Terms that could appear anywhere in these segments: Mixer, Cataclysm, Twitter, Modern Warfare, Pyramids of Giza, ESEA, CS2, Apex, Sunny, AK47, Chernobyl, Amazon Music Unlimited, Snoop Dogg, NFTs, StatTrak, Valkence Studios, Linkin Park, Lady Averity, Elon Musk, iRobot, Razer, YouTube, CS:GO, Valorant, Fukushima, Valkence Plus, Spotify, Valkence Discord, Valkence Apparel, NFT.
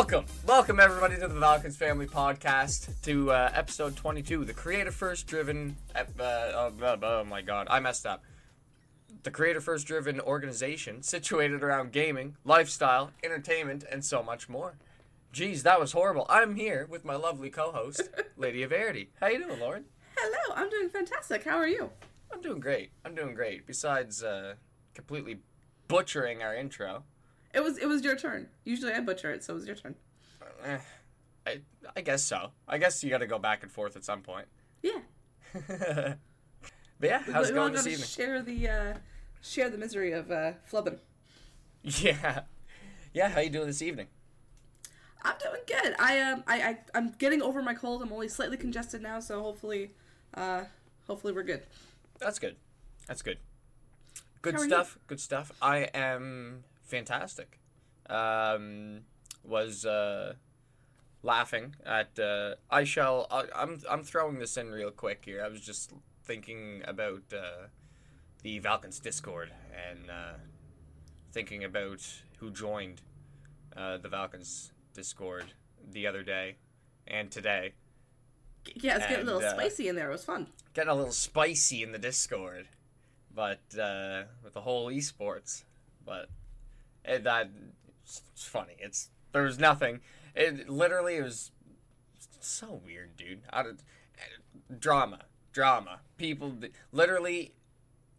Welcome everybody to the Valkence Family Podcast, to episode 22, the creator-first-driven, the creator-first-driven organization situated around gaming, lifestyle, entertainment, and so much more. Jeez, that was horrible. I'm here with my lovely co-host, Lady Averity. How you doing, Lauren? Hello, I'm doing fantastic. How are you? I'm doing great. Besides completely butchering our intro. It was your turn. Usually I butcher it, so it was your turn. I guess so. I guess you got to go back and forth at some point. Yeah. But yeah, how's it going this evening? Share the misery of flubbing. Yeah. Yeah. How you doing this evening? I'm doing good. I'm getting over my cold. I'm only slightly congested now, so hopefully we're good. That's good. Good stuff. I am fantastic. Was laughing at I'm throwing this in real quick here. I was just thinking about the Valkence Discord and thinking about who joined the Valkence Discord the other day and today. Yeah, it's getting a little spicy in there. It was fun. Getting a little spicy in the Discord, but with the whole esports, but it's funny. There was nothing. It was so weird, dude. Drama. People, literally,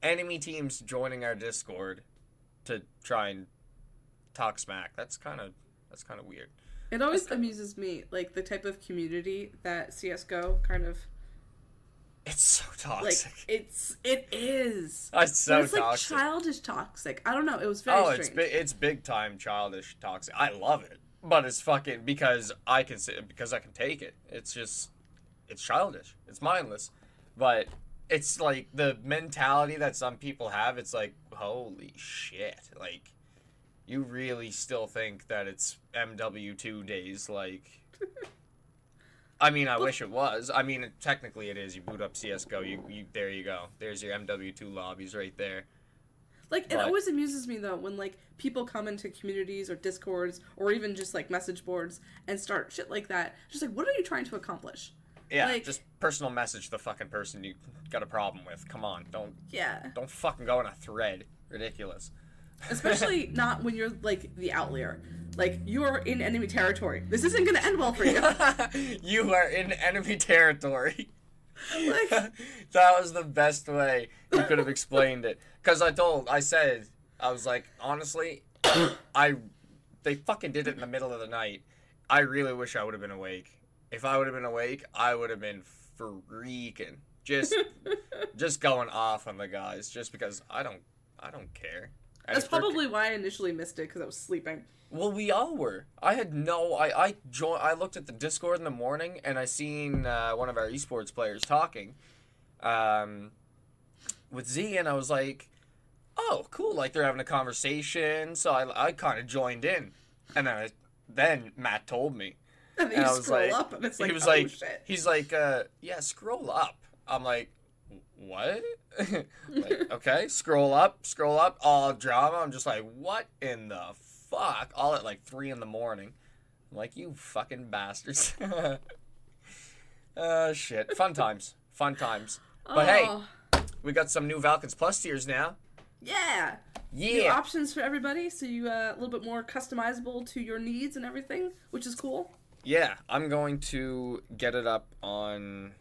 enemy teams joining our Discord to try and talk smack. That's kind of weird. It always amuses me, like, the type of community that CS:GO kind of. It's so toxic. Like, it is. It's so toxic. It's like childish toxic. I don't know. It was very strange. It's big time childish toxic. I love it, but it's fucking because I can take it. It's just, it's childish. It's mindless, but it's like the mentality that some people have. It's like, holy shit! Like, you really still think that it's MW2 days? Like. I mean, I wish it was. I mean, technically it is. You boot up CSGO, you there you go. There's your MW2 lobbies right there. Like, it always amuses me, though, when, like, people come into communities or Discords or even just, like, message boards and start shit like that. Just like, what are you trying to accomplish? Yeah, like, just personal message the fucking person you got a problem with. Come on, don't fucking go in a thread. Ridiculous. Especially not when you're, like, the outlier. Like, you are in enemy territory. This isn't going to end well for you. You are in enemy territory. Like, that was the best way you could have explained it. Because I was like, honestly, they fucking did it in the middle of the night. I really wish I would have been awake. If I would have been awake, I would have been freaking. Just going off on the guys. Just because I don't care. That's probably why I initially missed it, because I was sleeping. Well, we all were. I looked at the Discord in the morning, and I seen one of our esports players talking with Z, and I was like, oh, cool, like, they're having a conversation, so I kind of joined in. And then Matt told me. And then you scroll up, and it's like, shit. He's like, yeah, scroll up. I'm like, what? Like, okay, scroll up, all drama. I'm just like, what in the fuck? All at like 3 in the morning. I'm like, you fucking bastards. Shit. Fun times. But hey, we got some new Valkence Plus tiers now. Yeah. New options for everybody, so you a little bit more customizable to your needs and everything, which is cool. Yeah, I'm going to get it up on...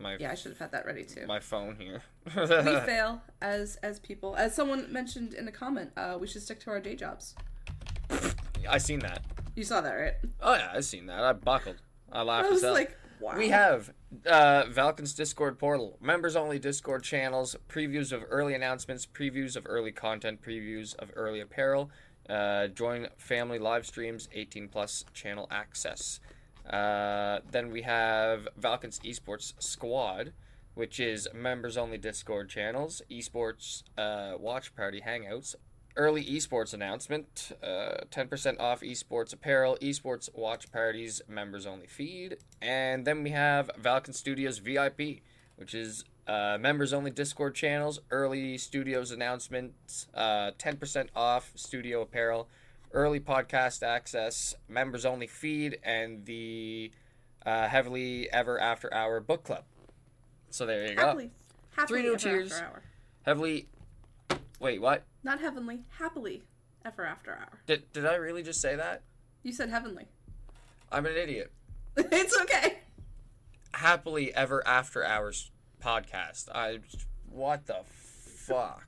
I should have had that ready too. My phone here. We fail as people. As someone mentioned in a comment, we should stick to our day jobs. I seen that. You saw that, right? Oh yeah, I seen that. I buckled. I laughed as hell. I was like, wow. We have Valkence Discord portal, members only Discord channels, previews of early announcements, previews of early content, previews of early apparel, join family live streams, 18+ channel access. Then we have Valkence Esports Squad, which is members-only Discord channels, esports watch party hangouts, early esports announcement, 10% off esports apparel, esports watch parties, members-only feed. And then we have Valkence Studios VIP, which is members-only Discord channels, early studios announcements, 10% off studio apparel, early podcast access, members only feed, and the Happily Ever After Hour book club. So there you go. Happily Three new cheers. After hour. Heavily. Wait, what? Not heavenly. Happily Ever After Hour. Did I really just say that? You said heavenly. I'm an idiot. It's okay. Happily Ever After Hours podcast. What the fuck?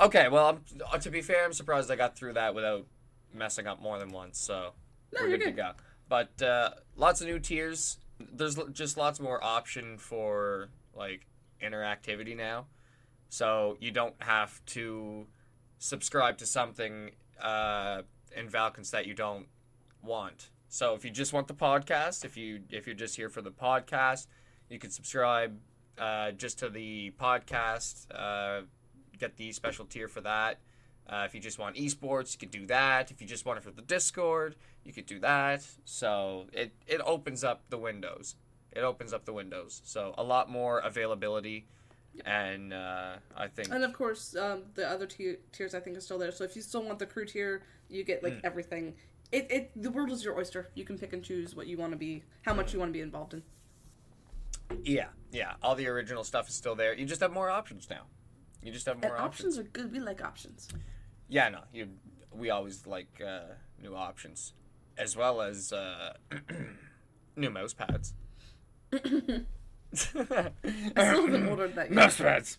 Okay, well, to be fair, I'm surprised I got through that without messing up more than once, so we're good to go. But lots of new tiers. There's just lots more option for, like, interactivity now. So you don't have to subscribe to something in Valkence that you don't want. So if you just want the podcast, if you're just here for the podcast, you can subscribe just to the podcast, get the special tier for that. If you just want esports, you could do that. If you just want it for the Discord, you could do that. So it opens up the windows. So a lot more availability. And I think... And, of course, the other tiers, I think, are still there. So if you still want the crew tier, you get, like, everything. The world is your oyster. You can pick and choose what you want to be, how much you want to be involved in. Yeah. All the original stuff is still there. You just have more options now. Options are good. We like options. Yeah, no. We always like new options. As well as new mouse pads. I still haven't ordered that yet. Mouse pads.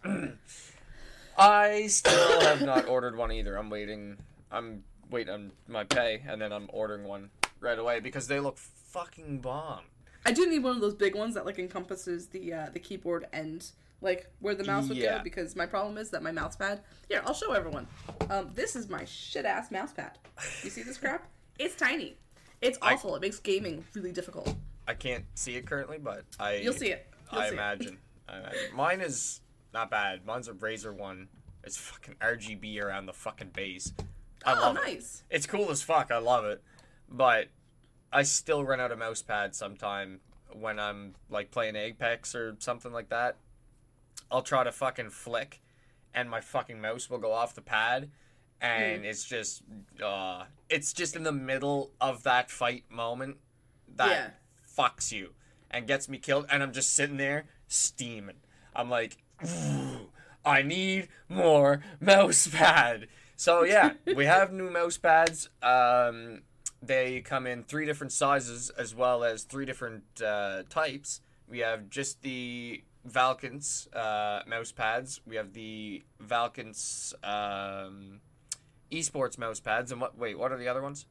I still have not ordered one either. I'm waiting on my pay, and then I'm ordering one right away because they look fucking bomb. I do need one of those big ones that like encompasses the keyboard and like where the mouse would go, because my problem is that my mouse pad. Here, I'll show everyone. This is my shit ass mouse pad. You see this crap? It's tiny. It's awful. It makes gaming really difficult. I can't see it currently, but you'll see it. I imagine. Mine is not bad. Mine's a Razer one. It's fucking RGB around the fucking base. I love it. It's cool as fuck. I love it. But I still run out of mouse pads sometime when I'm like playing Apex or something like that. I'll try to fucking flick and my fucking mouse will go off the pad and it's just in the middle of that fight moment that fucks you and gets me killed, and I'm just sitting there steaming. I'm like, I need more mouse pad. So, yeah, we have new mouse pads. They come in 3 different sizes as well as 3 different types. We have just the Valkence mouse pads. We have the Valkence Esports mouse pads. And what are the other ones?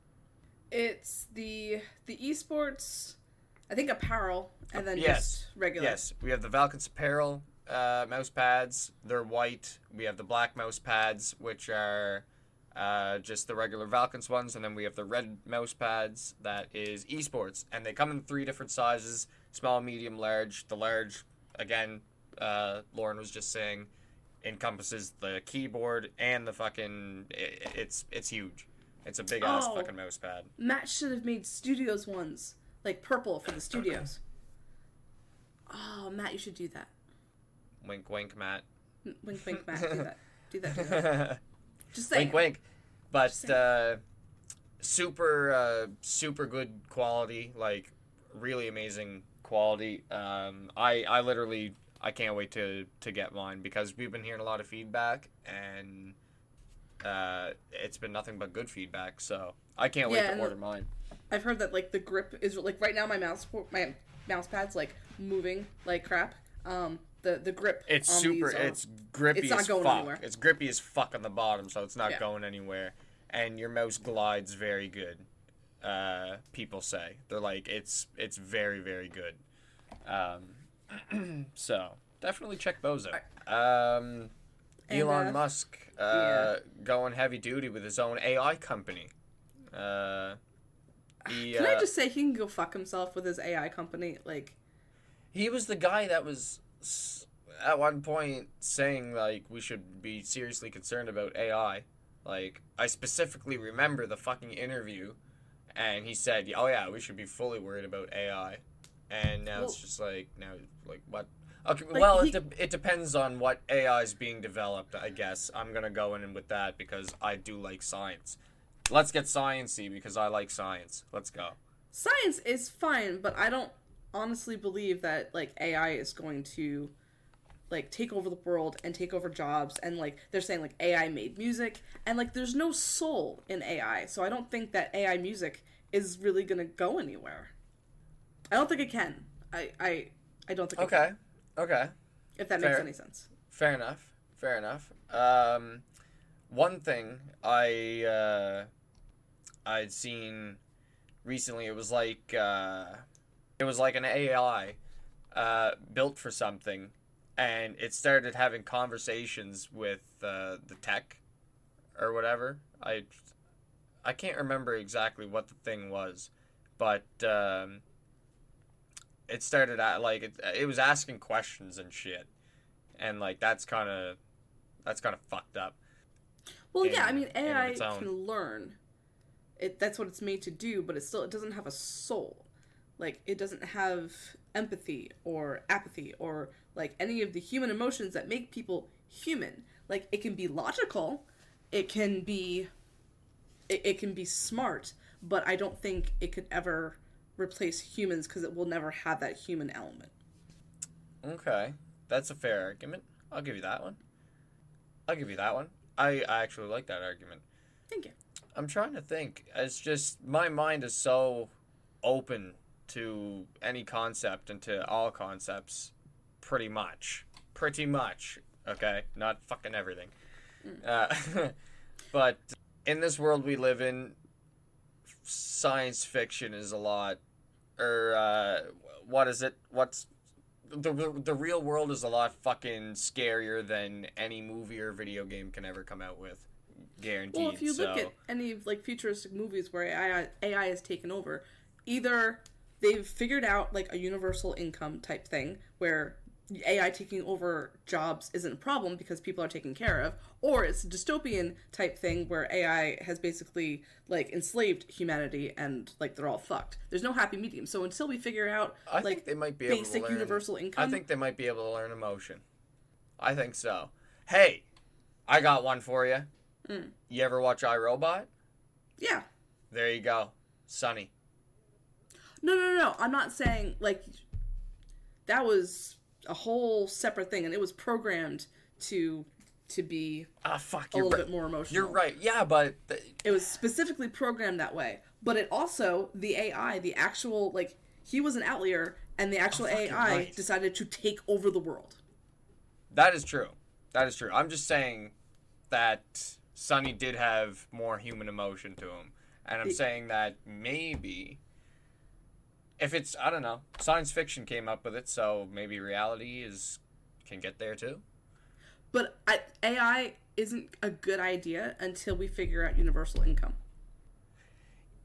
It's the Esports, I think, apparel, and then just regular. Yes, we have the Valkence apparel. Mouse pads, they're white. We have the black mouse pads, which are just the regular Valkence ones, and then we have the red mouse pads that is esports, and they come in 3 different sizes: small, medium, large. The large, again, Lauren was just saying, encompasses the keyboard and the fucking. It's huge. It's a big ass fucking mouse pad. Matt should have made Studios ones, like purple for the Studios. Oh, Matt, you should do that. Wink, wink, Matt. Wink, wink, Matt. Do that. Just saying. Wink, wink. But super good quality. Like, really amazing quality. I can't wait to get mine because we've been hearing a lot of feedback and it's been nothing but good feedback. So I can't wait to order mine. I've heard that like the grip is like right now my mouse pad's like moving like crap. The grip. It's super. It's grippy. It's not going anywhere. It's grippy as fuck on the bottom, so it's not going anywhere. And your mouse glides very good. People say they're like it's very very good. So definitely check those out. Elon Musk going heavy duty with his own AI company. Can I just say he can go fuck himself with his AI company? Like, he was the guy that was. At one point saying like we should be seriously concerned about AI. Like, I specifically remember the fucking interview and he said, oh yeah, we should be fully worried about AI. And now it's just like, now like what? Okay, like, well it depends on what AI is being developed, I guess. I'm gonna go in with that because I do like science. Let's get sciencey because I like science. Let's go. Science is fine, but I don't honestly believe that like AI is going to like take over the world and take over jobs, and like they're saying like AI made music, and like there's no soul in AI, so I don't think that AI music is really gonna go anywhere. I don't think it can. I don't think. Okay. It can. Okay. If that makes any sense. Fair enough. Fair enough. One thing I'd seen recently, it was like an AI built for something, and it started having conversations with the tech or whatever. I can't remember exactly what the thing was, but it started at like it was asking questions and shit, and like that's kind of fucked up. Well, yeah, I mean, AI can learn. That's what it's made to do, but it doesn't have a soul. Like, it doesn't have empathy or apathy or, like, any of the human emotions that make people human. Like, it can be logical, it can be smart, but I don't think it could ever replace humans because it will never have that human element. Okay, that's a fair argument. I'll give you that one. I actually like that argument. Thank you. I'm trying to think. It's just my mind is so open to any concept and to all concepts, pretty much. Okay? Not fucking everything. But in this world we live in, science fiction is a lot. Or what is it? What's... The real world is a lot fucking scarier than any movie or video game can ever come out with, guaranteed. Well, if you look at any like futuristic movies where AI has taken over, either they've figured out like a universal income type thing where AI taking over jobs isn't a problem because people are taken care of, or it's a dystopian type thing where AI has basically like enslaved humanity and like they're all fucked. There's no happy medium. So until we figure out like basic universal income, I think they might be able to learn emotion. I think so. Hey, I got one for you. Mm. You ever watch iRobot? Yeah. There you go, Sunny. No. I'm not saying like that was a whole separate thing, and it was programmed to be a little bit more emotional. You're right, yeah, but... It was specifically programmed that way, but it also, the AI, the actual, like, he was an outlier, and the actual AI decided to take over the world. That is true. I'm just saying that Sunny did have more human emotion to him, and I'm saying that maybe... If it's, I don't know, science fiction came up with it, so maybe reality can get there too. But AI isn't a good idea until we figure out universal income.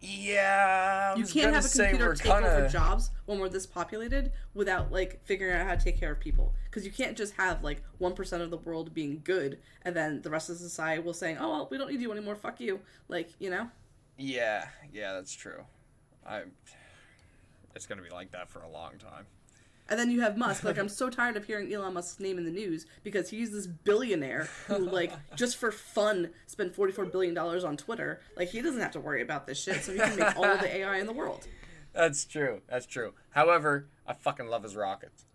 Yeah, you can't have a computer take over jobs when we're this populated without like figuring out how to take care of people. Because you can't just have like 1% of the world being good and then the rest of society will say, "Oh, well, we don't need you anymore. Fuck you." Like, you know. Yeah, that's true. It's going to be like that for a long time. And then you have Musk. Like, I'm so tired of hearing Elon Musk's name in the news because he's this billionaire who, like, just for fun spent $44 billion on Twitter. Like, he doesn't have to worry about this shit, so he can make all the AI in the world. That's true. However, I fucking love his rockets.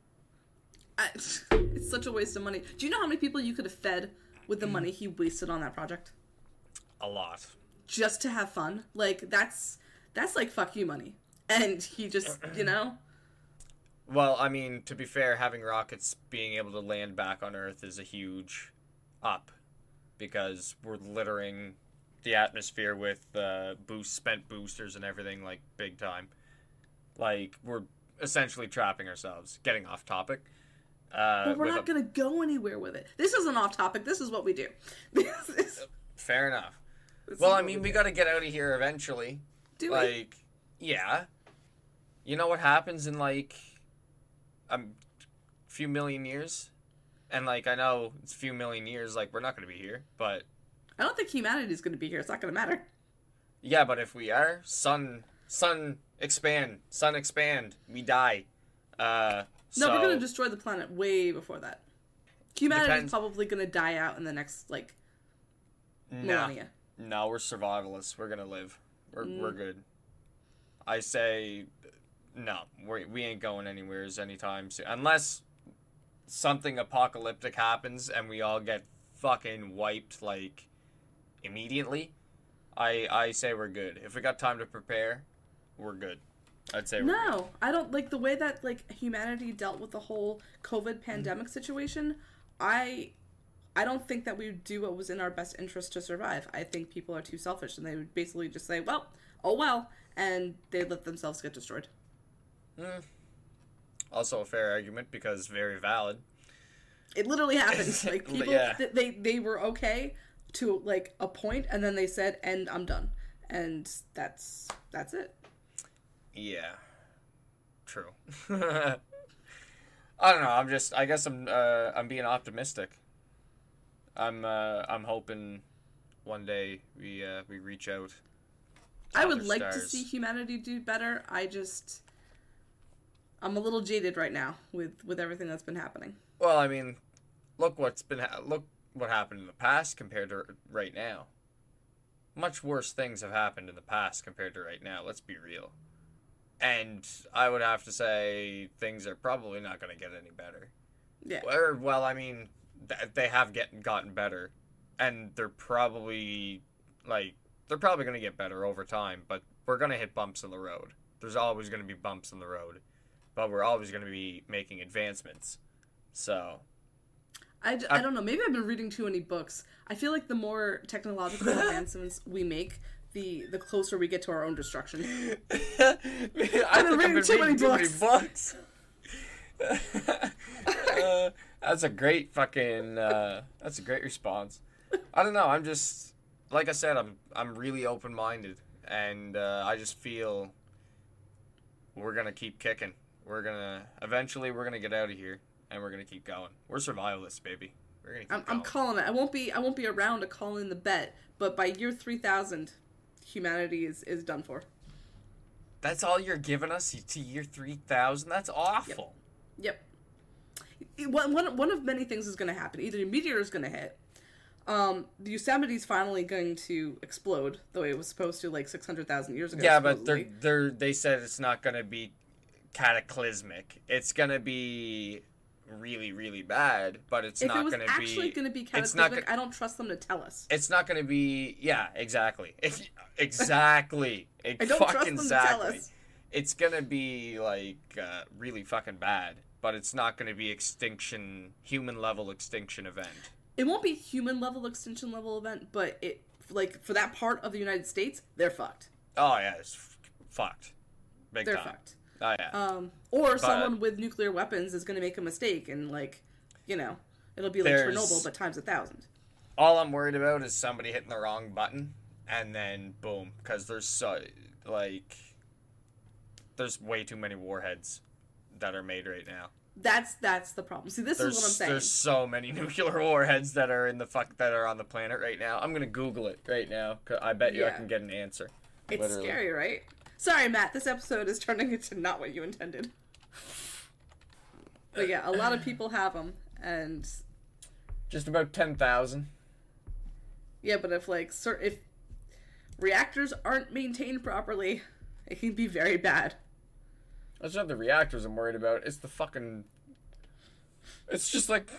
It's such a waste of money. Do you know how many people you could have fed with the money he wasted on that project? A lot. Just to have fun? Like, that's like, fuck you money. And he just, you know? Well, I mean, to be fair, having rockets being able to land back on Earth is a huge up because we're littering the atmosphere with spent boosters and everything, like, big time. Like, we're essentially trapping ourselves. Getting off topic. But we're not going to go anywhere with it. This isn't off topic. This is what we do. Fair enough. Well, I mean, we got to get out of here eventually. Do we? Like, yeah. You know what happens in, like, a few million years? And, like, I know it's a few million years, like, we're not going to be here, but... I don't think humanity's going to be here. It's not going to matter. Yeah, but if we are, sun expand, we die. We're going to destroy the planet way before that. Humanity's probably going to die out in the next, like, millennia. no, we're survivalists. We're gonna live. We're good. I say, no, we ain't going anywhere anytime soon. Unless something apocalyptic happens and we all get fucking wiped, like, immediately, I say we're good. If we got time to prepare, we're good. I'd say we're good. No, I don't, like, the way that, like, humanity dealt with the whole COVID pandemic situation, I don't think that we would do what was in our best interest to survive. I think people are too selfish, and they would basically just say, well, oh well, and they'd let themselves get destroyed. Also a fair argument, because very valid. It literally happens. Like, people, yeah. they were okay to, like, a point, and then they said, and I'm done. And that's it. Yeah. True. I don't know, I guess I'm being optimistic. I'm hoping one day we reach out. I would like to see humanity do better. I'm a little jaded right now with everything that's been happening. Well, I mean, look what happened in the past compared to right now. Much worse things have happened in the past compared to right now. Let's be real. And I would have to say things are probably not going to get any better. Yeah. Well, I mean, they have gotten better, and they're probably going to get better over time, but we're going to hit bumps in the road. There's always going to be bumps in the road, but we're always going to be making advancements. So I don't know, maybe I've been reading too many books. I feel like the more technological advancements we make, the closer we get to our own destruction. I've been reading too many books. That's a great fucking. That's a great response. I don't know. I'm just, like I said, I'm really open minded, and I just feel we're gonna keep kicking. We're gonna get out of here, and we're gonna keep going. We're survivalists, baby. We're gonna keep going. I'm calling it. I won't be around to call in the bet, but by year 3000, humanity is done for. That's all you're giving us to year 3000. That's awful. Yep. One of many things is going to happen. Either a meteor is going to hit, the Yosemite's finally going to explode the way it was supposed to, like, 600,000 years ago. Yeah, supposedly. But they said it's not going to be cataclysmic. It's going to be really, really bad, but it's not going to be... If it was actually going to be cataclysmic, I don't trust them to tell us. It's not going to be... Yeah, exactly. Exactly. I don't trust them to tell us. It's going to be, like, really fucking bad. But it's not going to be human-level extinction event. It won't be human-level extinction-level event, but it, like, for that part of the United States, they're fucked. Oh, yeah, it's fucked. Big time. They're fucked. Oh, yeah. Or someone with nuclear weapons is going to make a mistake, and, like, you know, it'll be like Chernobyl, but times 1,000. All I'm worried about is somebody hitting the wrong button, and then, boom, because there's way too many warheads that are made right now. That's the problem. See, is what I'm saying. There's so many nuclear warheads that are that are on the planet right now. I'm gonna Google it right now, 'cause I bet you I can get an answer. It's literally scary, right? Sorry, Matt. This episode is turning into not what you intended. But yeah, a lot of people have them, and just about 10,000. Yeah, but if reactors aren't maintained properly, it can be very bad. That's not the reactors I'm worried about. It's the fucking... It's just like...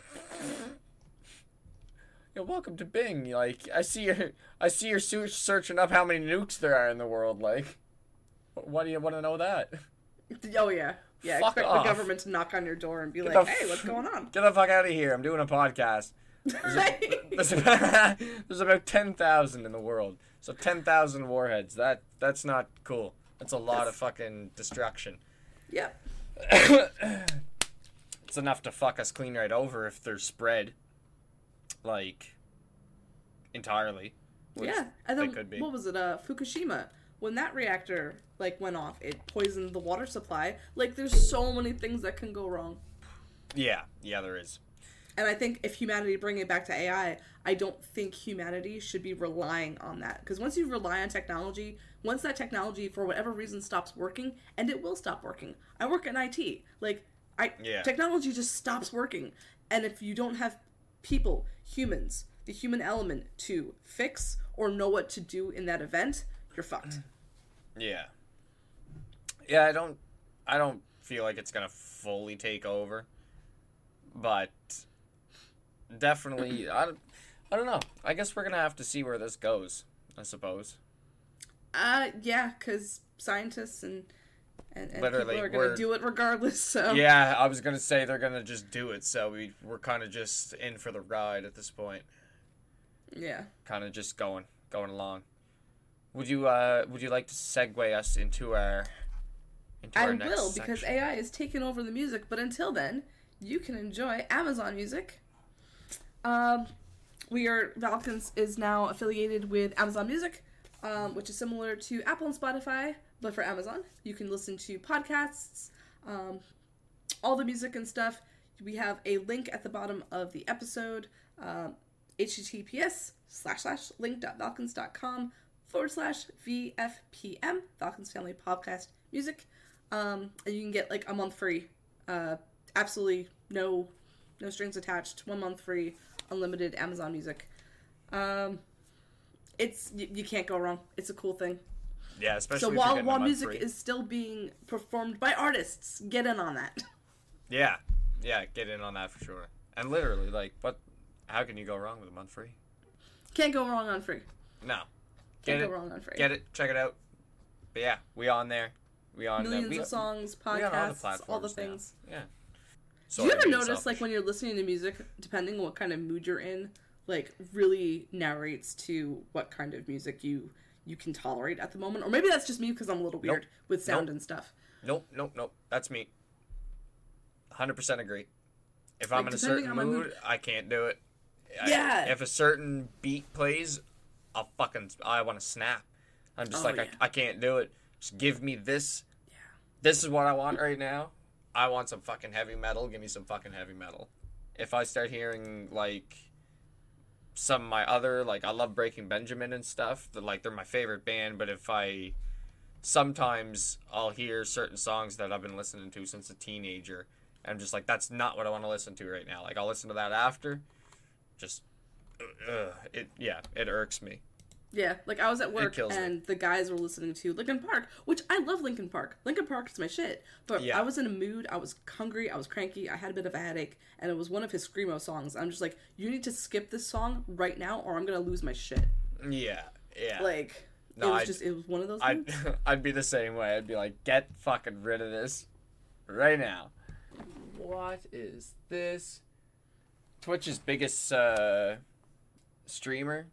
Yo, welcome to Bing. Like, I see you're searching up how many nukes there are in the world. Like, why do you want to know that? Oh, yeah. Yeah, fuck expect off. The government to knock on your door and be get like, hey, what's going on? Get the fuck out of here. I'm doing a podcast. There's about 10,000 in the world. So 10,000 warheads. That's not cool. That's a lot of fucking destruction. Yep. It's enough to fuck us clean right over if they're spread, like, entirely. Yeah. And then, could be. What was it? Fukushima. When that reactor, like, went off, it poisoned the water supply. Like, there's so many things that can go wrong. Yeah. Yeah, there is. And I think if humanity, bringing it back to AI, I don't think humanity should be relying on that. Because once you rely on technology, once that technology, for whatever reason, stops working, and it will stop working. I work in IT. Like, technology just stops working. And if you don't have people, humans, the human element to fix or know what to do in that event, you're fucked. Yeah. Yeah, I don't feel like it's gonna fully take over, but definitely, I don't know. I guess we're gonna have to see where this goes, I suppose. Yeah, because scientists and people are gonna do it regardless. So yeah, I was gonna say they're gonna just do it. So we're kind of just in for the ride at this point. Yeah. Kind of just going along. Would you like to segue us into our? I will, because AI is taking over the music, but until then, you can enjoy Amazon Music. Valkence is now affiliated with Amazon Music, which is similar to Apple and Spotify, but for Amazon. You can listen to podcasts, all the music and stuff. We have a link at the bottom of the episode, https://link.valkence.com/VFPM, Valkence Family Podcast Music. And you can get like a month free, absolutely no strings attached, 1 month free, unlimited Amazon Music. It's you can't go wrong. It's a cool thing. Yeah, especially so if while music free is still being performed by artists, get in on that. Yeah, get in on that for sure. And literally, like, how can you go wrong with a month free? Can't go wrong on free. No, can't go wrong on free. Get it, check it out. But yeah, we on there. We on millions of songs, podcasts, all the things. Now. Yeah. So do you ever notice, like, when you're listening to music, depending on what kind of mood you're in, like, really narrates to what kind of music you can tolerate at the moment? Or maybe that's just me because I'm a little weird with sound and stuff. Nope. That's me. 100% agree. If I'm in a certain mood, I can't do it. Yeah. If a certain beat plays, I want to snap. I'm just I can't do it. Just give me this. Yeah. This is what I want right now. I want some fucking heavy metal. Give me some fucking heavy metal. If I start hearing, like, some of my other, like, I love Breaking Benjamin and stuff. They're my favorite band, but if sometimes I'll hear certain songs that I've been listening to since a teenager. And I'm just like, that's not what I want to listen to right now. Like, I'll listen to that after. Just, it irks me. Yeah, like, I was at work and the guys were listening to Linkin Park, which I love Linkin Park. Linkin Park is my shit. But yeah. I was in a mood, I was hungry, I was cranky, I had a bit of a headache, and it was one of his Screamo songs. I'm just like, you need to skip this song right now or I'm going to lose my shit. Yeah. Like, no, it was one of those moods. I'd be the same way. I'd be like, get fucking rid of this right now. What is this? Twitch's biggest streamer.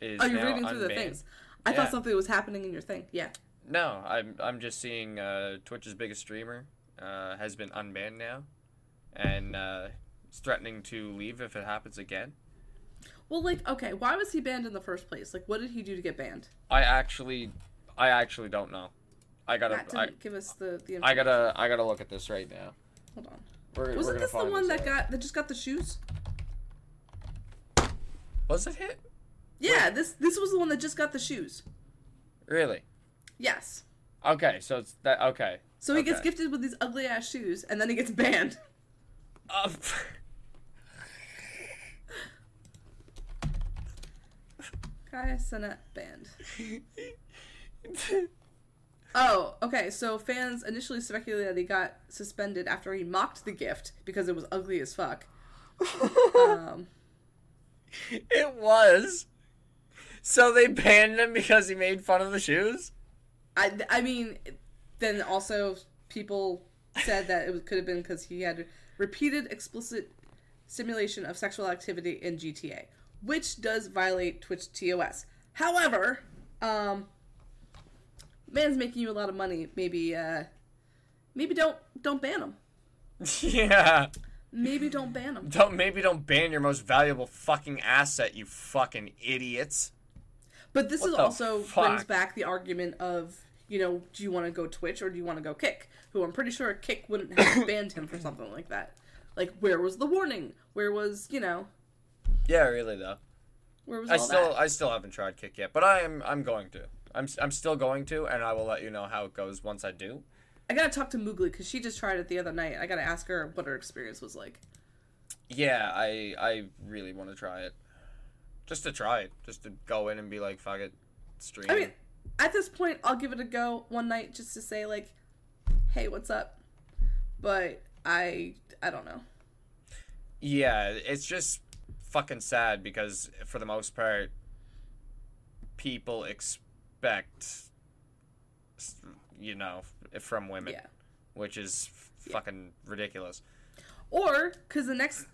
Is you're reading through the things. I thought something was happening in your thing. Yeah. No, I'm just seeing Twitch's biggest streamer has been unbanned now, and is threatening to leave if it happens again. Well, like, okay, why was he banned in the first place? Like, what did he do to get banned? I actually don't know. Give us the information. I gotta look at this right now. Hold on. Wasn't this the one that just got the shoes? Was it hit? Yeah, wait. This was the one that just got the shoes. Really? Yes. Okay, so it's that. Okay. So he gets gifted with these ugly ass shoes, and then he gets banned. Kai Cenat banned. Oh, okay. So fans initially speculated that he got suspended after he mocked the gift because it was ugly as fuck. It was. So they banned him because he made fun of the shoes? I mean, then also people said that it could have been because he had repeated explicit simulation of sexual activity in GTA, which does violate Twitch TOS. However, man's making you a lot of money. Maybe don't ban him. Yeah. Maybe don't ban him. Don't ban your most valuable fucking asset, you fucking idiots. But this brings back the argument of, you know, do you want to go Twitch or do you want to go Kick? Who I'm pretty sure Kick wouldn't have banned him for something like that. Like, where was the warning? Where was, you know? Yeah, really though. Where was I still haven't tried Kick yet, but I'm going to. I'm still going to, and I will let you know how it goes once I do. I gotta talk to Moogly because she just tried it the other night. I gotta ask her what her experience was like. Yeah, I really want to try it. Just to try it. Just to go in and be like, fuck it, stream. I mean, at this point, I'll give it a go one night just to say, like, hey, what's up? But I don't know. Yeah, it's just fucking sad because, for the most part, people expect, you know, from women, yeah, which is fucking ridiculous. Or, because the next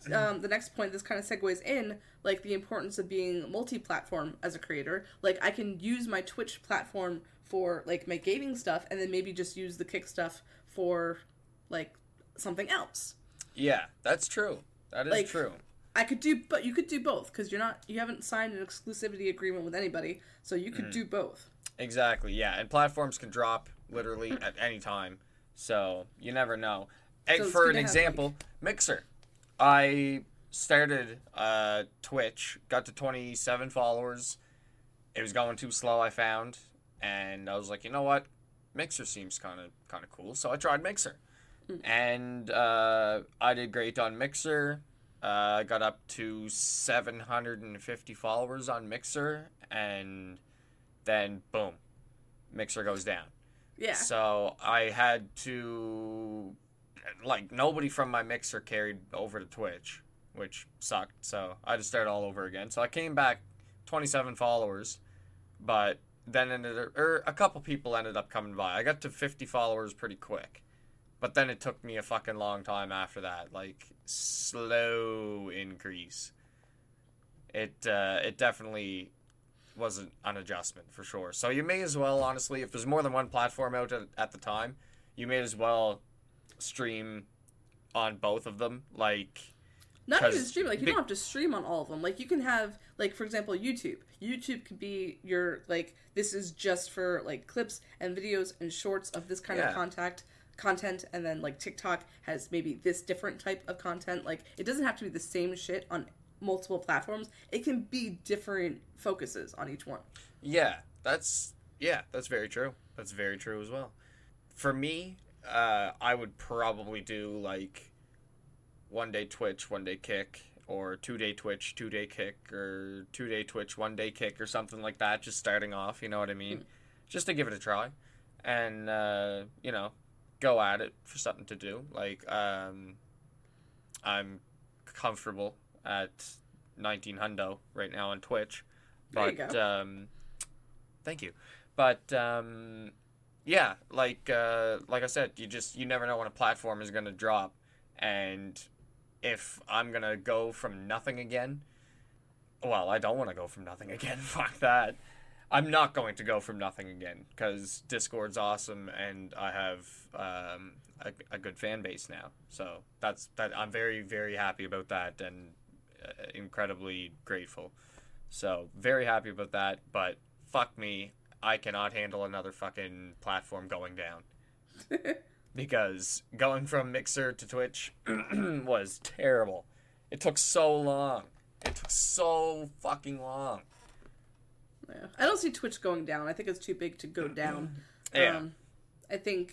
point, this kind of segues in, like, the importance of being multi-platform as a creator. Like, I can use my Twitch platform for, like, my gaming stuff, and then maybe just use the Kick stuff for, like, something else. Yeah, that's true. That is, like, true. I could do, but you could do both, because you haven't signed an exclusivity agreement with anybody, so you could do both. Exactly, yeah, and platforms can drop literally at any time, so you never know. So for an example, Mixer. I started Twitch, got to 27 followers. It was going too slow, I found, and I was like, you know what? Mixer seems kind of cool, so I tried Mixer. And I did great on Mixer. I got up to 750 followers on Mixer, and then boom, Mixer goes down. Yeah. So I had to... Like, nobody from my Mixer carried over to Twitch, which sucked, so I just started all over again. So I came back 27 followers, but then a couple people ended up coming by. I got to 50 followers pretty quick, but then it took me a fucking long time after that. Like, slow increase. It definitely was an adjustment, for sure. So you may as well, honestly, if there's more than one platform out at the time, you may as well... stream on both of them, like, not even stream, like, you don't have to stream on all of them. Like, you can have, like, for example, YouTube could be your, like, this is just for, like, clips and videos and shorts of this kind of content, and then, like, TikTok has maybe this different type of content. Like, it doesn't have to be the same shit on multiple platforms. It can be different focuses on each one. That's very true. That's very true as well. For me, I would probably do, like, one day Twitch, one day Kick, or 2 day Twitch, 2 day Kick, or 2 day Twitch, 1 day Kick, or something like that, just starting off, you know what I mean? Just to give it a try, and, you know, go at it for something to do. Like, I'm comfortable at 1900 right now on Twitch, but, there you go. Thank you, but, yeah, like I said, you never know when a platform is going to drop, and if I'm going to go from nothing again, well, I don't want to go from nothing again, fuck that. I'm not going to go from nothing again, because Discord's awesome, and I have a good fan base now, so I'm very, very happy about that, and incredibly grateful, so very happy about that, but fuck me, I cannot handle another fucking platform going down. Because going from Mixer to Twitch was terrible. It took so long. It took so fucking long. Yeah. I don't see Twitch going down. I think it's too big to go down. Yeah. I think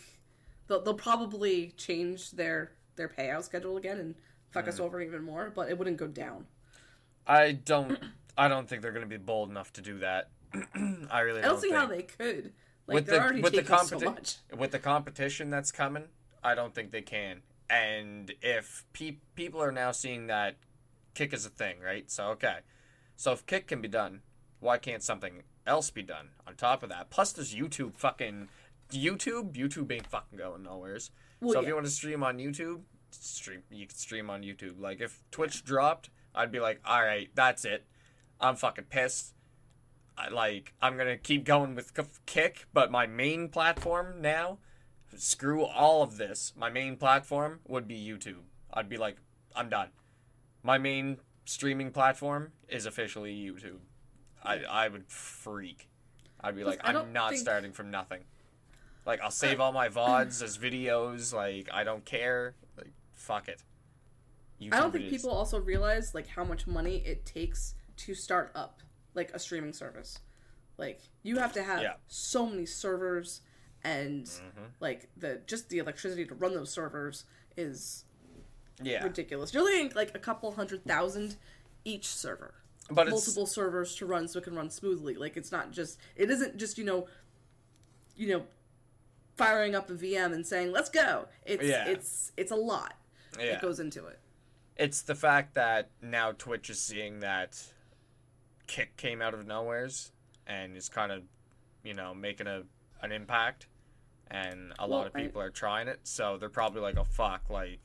they'll probably change their payout schedule again and fuck us over even more, but it wouldn't go down. I don't think they're going to be bold enough to do that. I really don't see how they could. Like, with they're already taking so much. With the competition that's coming, I don't think they can. And if people are now seeing that Kick is a thing, right? So if Kick can be done, why can't something else be done on top of that? Plus, there's YouTube. Fucking YouTube ain't fucking going nowheres. Well, so if you want to stream on YouTube, you can stream on YouTube. Like, if Twitch dropped, I'd be like, all right, that's it. I'm fucking pissed. Like, I'm going to keep going with Kick, but my main platform now, screw all of this, my main platform would be YouTube. I'd be like, I'm done. My main streaming platform is officially YouTube. I would freak. I'd be like, I'm not starting from nothing. Like, I'll save all my VODs as videos. Like, I don't care. Like, fuck it. YouTube I don't think people also realize, like, how much money it takes to start up, like, a streaming service. Like, you have to have so many servers, and like, the electricity to run those servers is ridiculous. You're looking like a couple 100,000 each server. but multiple servers to run so it can run smoothly. Like, it's not just, it isn't just, you know, firing up a VM and saying, let's go. It's a lot that goes into it. It's the fact that now Twitch is seeing that Kick came out of nowheres and is kind of, making an impact. And a lot of people are trying it. So they're probably like, oh, fuck, like,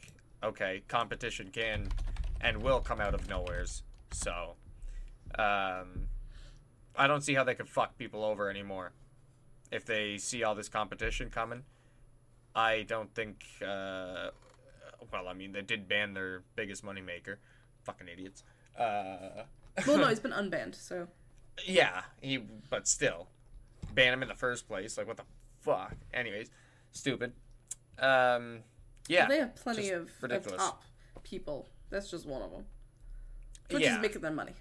okay, competition can and will come out of nowheres. So I don't see how they could fuck people over anymore. If they see all this competition coming, I don't think, they did ban their biggest moneymaker. Fucking idiots. Well, no, he's been unbanned, so. Yeah, but still. Ban him in the first place. Like, what the fuck? Anyways, stupid. Well, they have plenty of top people. That's just one of them. Twitch is making their money.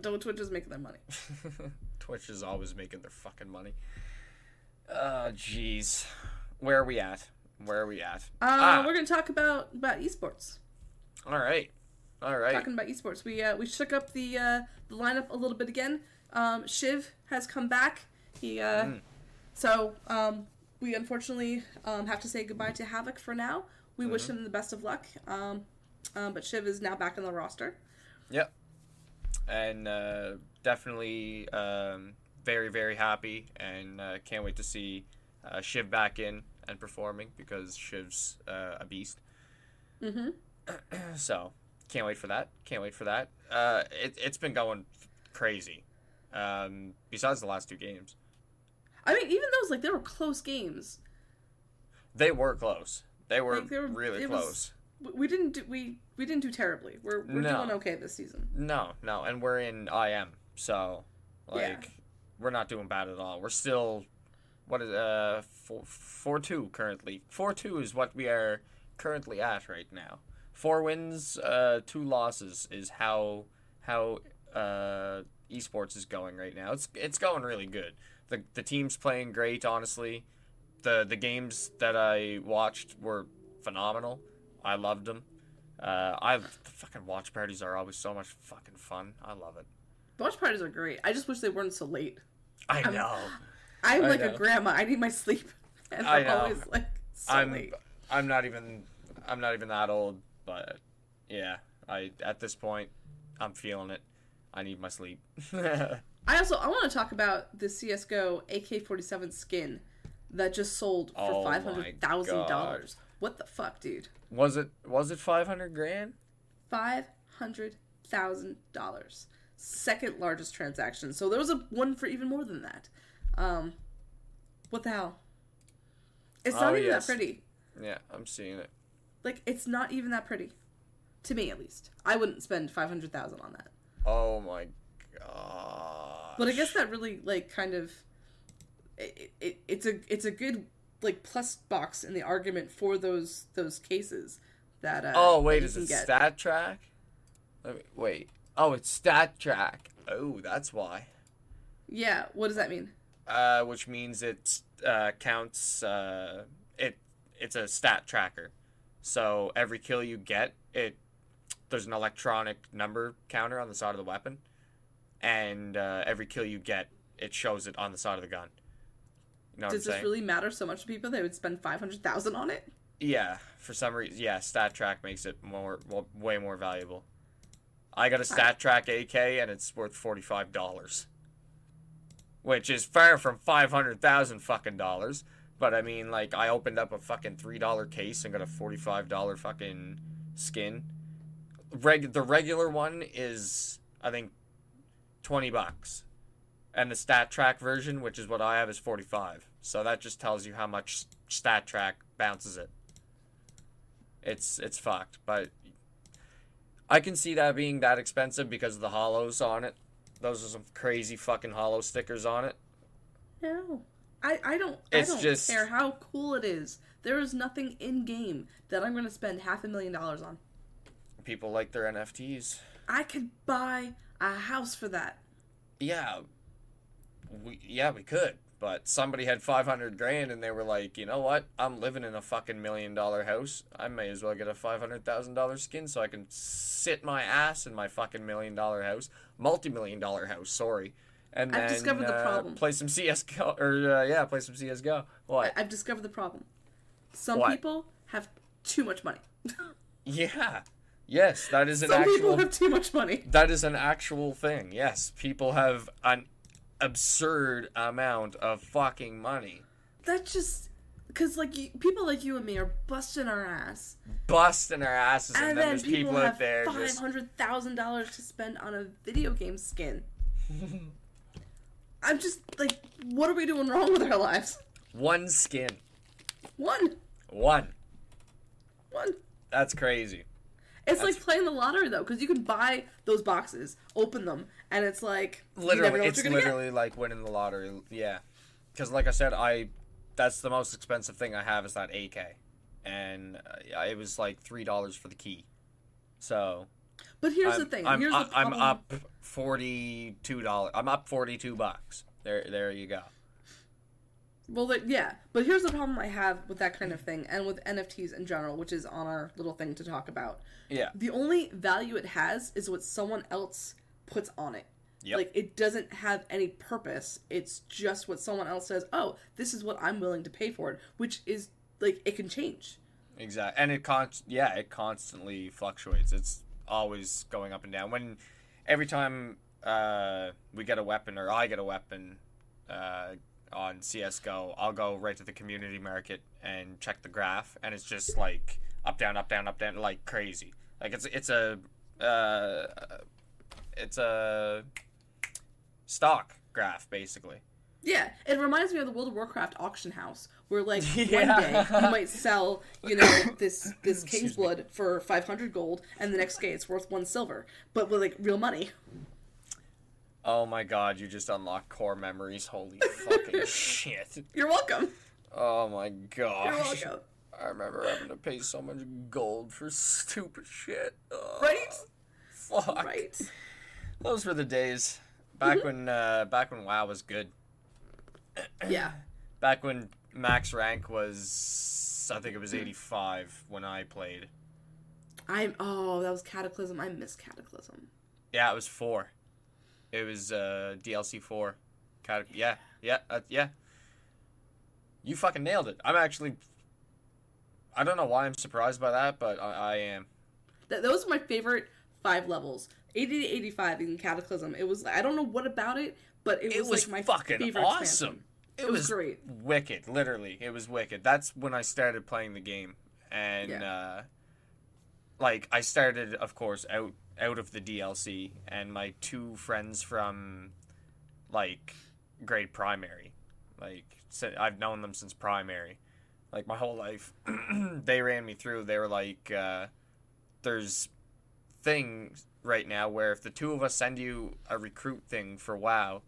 Don't Twitch is making their money. Twitch is always making their fucking money. Oh, jeez. Where are we at? We're going to talk about esports. All right. Talking about esports. We shook up the lineup a little bit again. Shiv has come back. So we unfortunately have to say goodbye to Havoc for now. We wish him the best of luck. But Shiv is now back on the roster. Yep. And definitely very, very happy and can't wait to see Shiv back in and performing because Shiv's a beast. Mm-hmm. So can't wait for that. It's been going crazy. Besides the last two games. I mean, even those, like, they were close games. They were close. They were really close. We didn't do terribly. We're doing okay this season. No, and we're in IM, so we're not doing bad at all. We're still 4-2 currently. 4-2 is what we are currently at right now. 4 wins, 2 losses is how esports is going right now. It's going really good. The team's playing great, honestly. The games that I watched were phenomenal. I loved them. The fucking watch parties are always so much fucking fun. I love it. Watch parties are great. I just wish they weren't so late. I know. I'm like a grandma. I need my sleep. And I'm always like so late. I'm not even that old, but yeah. At this point, I'm feeling it. I need my sleep. I want to talk about the CS:GO AK47 skin that just sold for $500,000. What the fuck, dude? Was it $500,000? $500,000. Second largest transaction. So there was one for even more than that. What the hell? It's not even that pretty. Yeah, I'm seeing it. Like, it's not even that pretty. To me, at least. I wouldn't spend $500,000 on that. Oh my god. But I guess that really, like, kind of, it's a good, like, plus box in the argument for those cases that is it Stat Track? Wait. Oh, it's Stat Track. Oh, that's why. Yeah, what does that mean? Which means it counts it's a stat tracker. So every kill you get, there's an electronic number counter on the side of the weapon, and every kill you get, it shows it on the side of the gun. You know Does this really matter so much to people? They would spend $500,000 on it. Yeah, for some reason. Yeah, Stat Track makes it way more valuable. I got a Stat Track AK, and it's worth $45, which is far from $500,000 fucking dollars. But I mean, like, I opened up a fucking $3 case and got a $45 fucking skin. The regular one is, I think, $20. And the Stat Track version, which is what I have, is $45. So that just tells you how much Stat Track bounces it. It's fucked, but I can see that being that expensive because of the hollows on it. Those are some crazy fucking hollow stickers on it. No, I don't care how cool it is. There is nothing in game that I'm going to spend $500,000 on. People like their NFTs. I could buy a house for that. Yeah. We could, but somebody had 500 grand and they were like, you know what? I'm living in a fucking $1 million house. I may as well get a $500,000 skin so I can sit my ass in my fucking $1 million house, multi-million-dollar house, sorry. And I've discovered the problem. Play some CSGO, or play some CSGO. What? I've discovered the problem. Some people have too much money. Yeah. Yes, that is an actual... Some people have too much money. That is an actual thing, yes. People have an absurd amount of fucking money. That's just... Because, like, people like you and me are busting our ass. Busting our asses, and then there's people out there just... $500,000 to spend on a video game skin. I'm just, like, what are we doing wrong with our lives? One skin. One. That's crazy. That's like playing the lottery, though, because you can buy those boxes, open them, and it's like... It's literally like winning the lottery, yeah. Because, like I said, that's the most expensive thing I have is that AK. And it was like $3 for the key. So... But here's the thing. I'm up $42. I'm up $42. There you go. Well, yeah. But here's the problem I have with that kind of thing and with NFTs in general, which is on our little thing to talk about. Yeah. The only value it has is what someone else puts on it. Yep. Like, it doesn't have any purpose. It's just what someone else says, oh, this is what I'm willing to pay for it, which is, like, it can change. Exactly. And it constantly fluctuates. It's always going up and down. When every time we get a weapon, or I get a weapon on CSGO, I'll go right to the community market and check the graph, and it's just like up down like crazy. Like it's a stock graph basically. Yeah, it reminds me of the World of Warcraft auction house, where, like, one day you might sell, you know, this King's Blood for 500 gold, and the next day it's worth 1 silver, but with, like, real money. Oh my god, you just unlocked core memories. Holy fucking shit. You're welcome. Oh my gosh. You're welcome. I remember having to pay so much gold for stupid shit. Oh, right? Fuck. Right. Those were the days. Back when WoW was good. Yeah. Back when max rank was, I think it was 85 when I played. That was Cataclysm. I miss Cataclysm. Yeah, it was 4. It was DLC 4. Yeah. You fucking nailed it. I'm actually, I don't know why I'm surprised by that, but I am. Those are my favorite 5 levels. 80 to 85 in Cataclysm. It was, I don't know what about it, but it was like my fucking favorite awesome. It was great. Wicked, literally. It was wicked. That's when I started playing the game. And, I started, of course, out of the DLC. And my 2 friends from, like, grade primary. Like, I've known them since primary. Like, my whole life. They ran me through. They were like, there's things right now where if the 2 of us send you a recruit thing for WoW,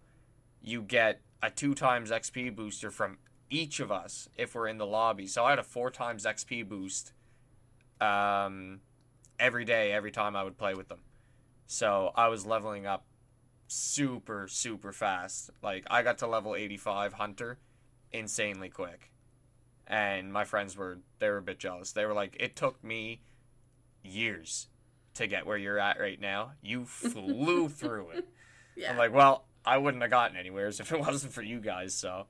you get a 2x XP booster from each of us if we're in the lobby. So I had a 4x XP boost every day, every time I would play with them. So I was leveling up super, super fast. Like, I got to level 85 Hunter insanely quick. And my friends were a bit jealous. They were like, it took me years to get where you're at right now. You flew through it. Yeah. I'm like, well, I wouldn't have gotten anywhere if it wasn't for you guys, so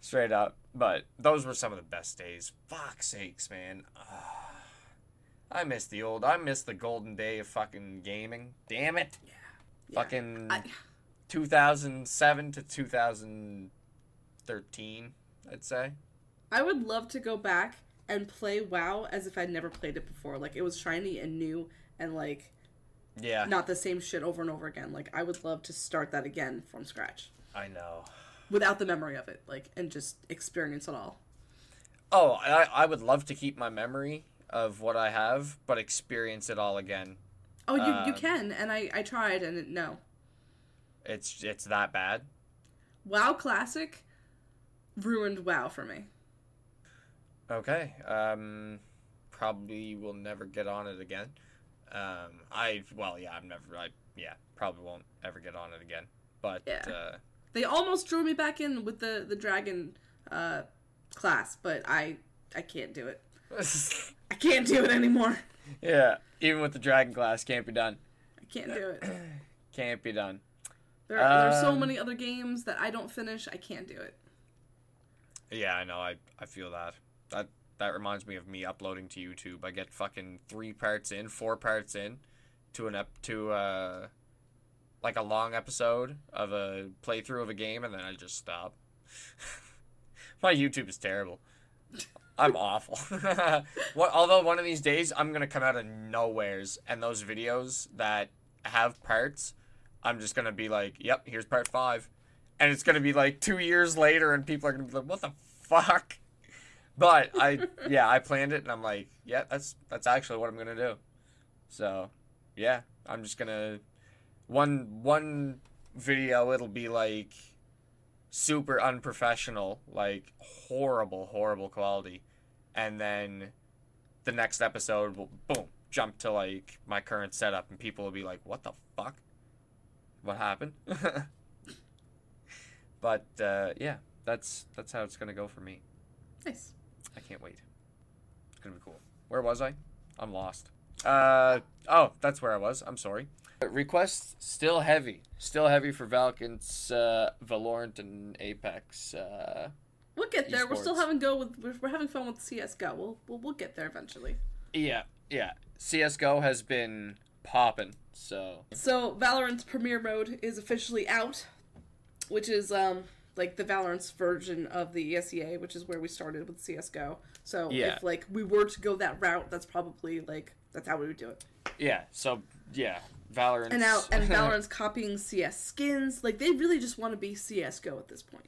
straight up. But those were some of the best days. Fuck's sakes, man. I miss the golden day of fucking gaming. Damn it. Yeah. Fucking 2007 to 2013, I'd say. I would love to go back and play WoW as if I'd never played it before. Like, it was shiny and new and, like... Yeah. Not the same shit over and over again. Like, I would love to start that again from scratch. I know. Without the memory of it, like, and just experience it all. Oh, I would love to keep my memory of what I have, but experience it all again. Oh, you can, and I tried, and no. It's that bad? WoW Classic ruined WoW for me. Okay. Probably will never get on it again. I'm never, probably won't ever get on it again, but, They almost drew me back in with the dragon class, but I can't do it. I can't do it anymore. Yeah, even with the dragon class, can't be done. I can't do it. Can't be done. There are so many other games that I don't finish. I can't do it. Yeah, I know. I feel that. That reminds me of me uploading to YouTube. I get fucking 4 parts in to like a long episode of a playthrough of a game, and then I just stop. My YouTube is terrible. I'm awful. Although one of these days I'm gonna come out of nowheres, and those videos that have parts, I'm just gonna be like, "Yep, here's part 5," and it's gonna be like 2 years later, and people are gonna be like, "What the fuck?" But I planned it, and I'm like, yeah, that's actually what I'm gonna do. So, yeah, I'm just gonna one video. It'll be like super unprofessional, like horrible quality, and then the next episode will boom jump to like my current setup, and people will be like, "What the fuck? What happened?" But yeah, that's how it's gonna go for me. Nice. I can't wait. It's going to be cool. Where was I? I'm lost. Oh, that's where I was. I'm sorry. Requests still heavy. Still heavy for Valkence, Valorant, and Apex. We'll get there. Esports. We're still having fun with CSGO. We'll get there eventually. Yeah. CSGO has been popping, So Valorant's premiere mode is officially out, which is like the Valorant's version of the ESEA, which is where we started with CSGO. So if like we were to go that route, that's probably like that's how we would do it. Yeah. So yeah, Valorant and Valorant's copying CS skins. Like they really just want to be CSGO at this point.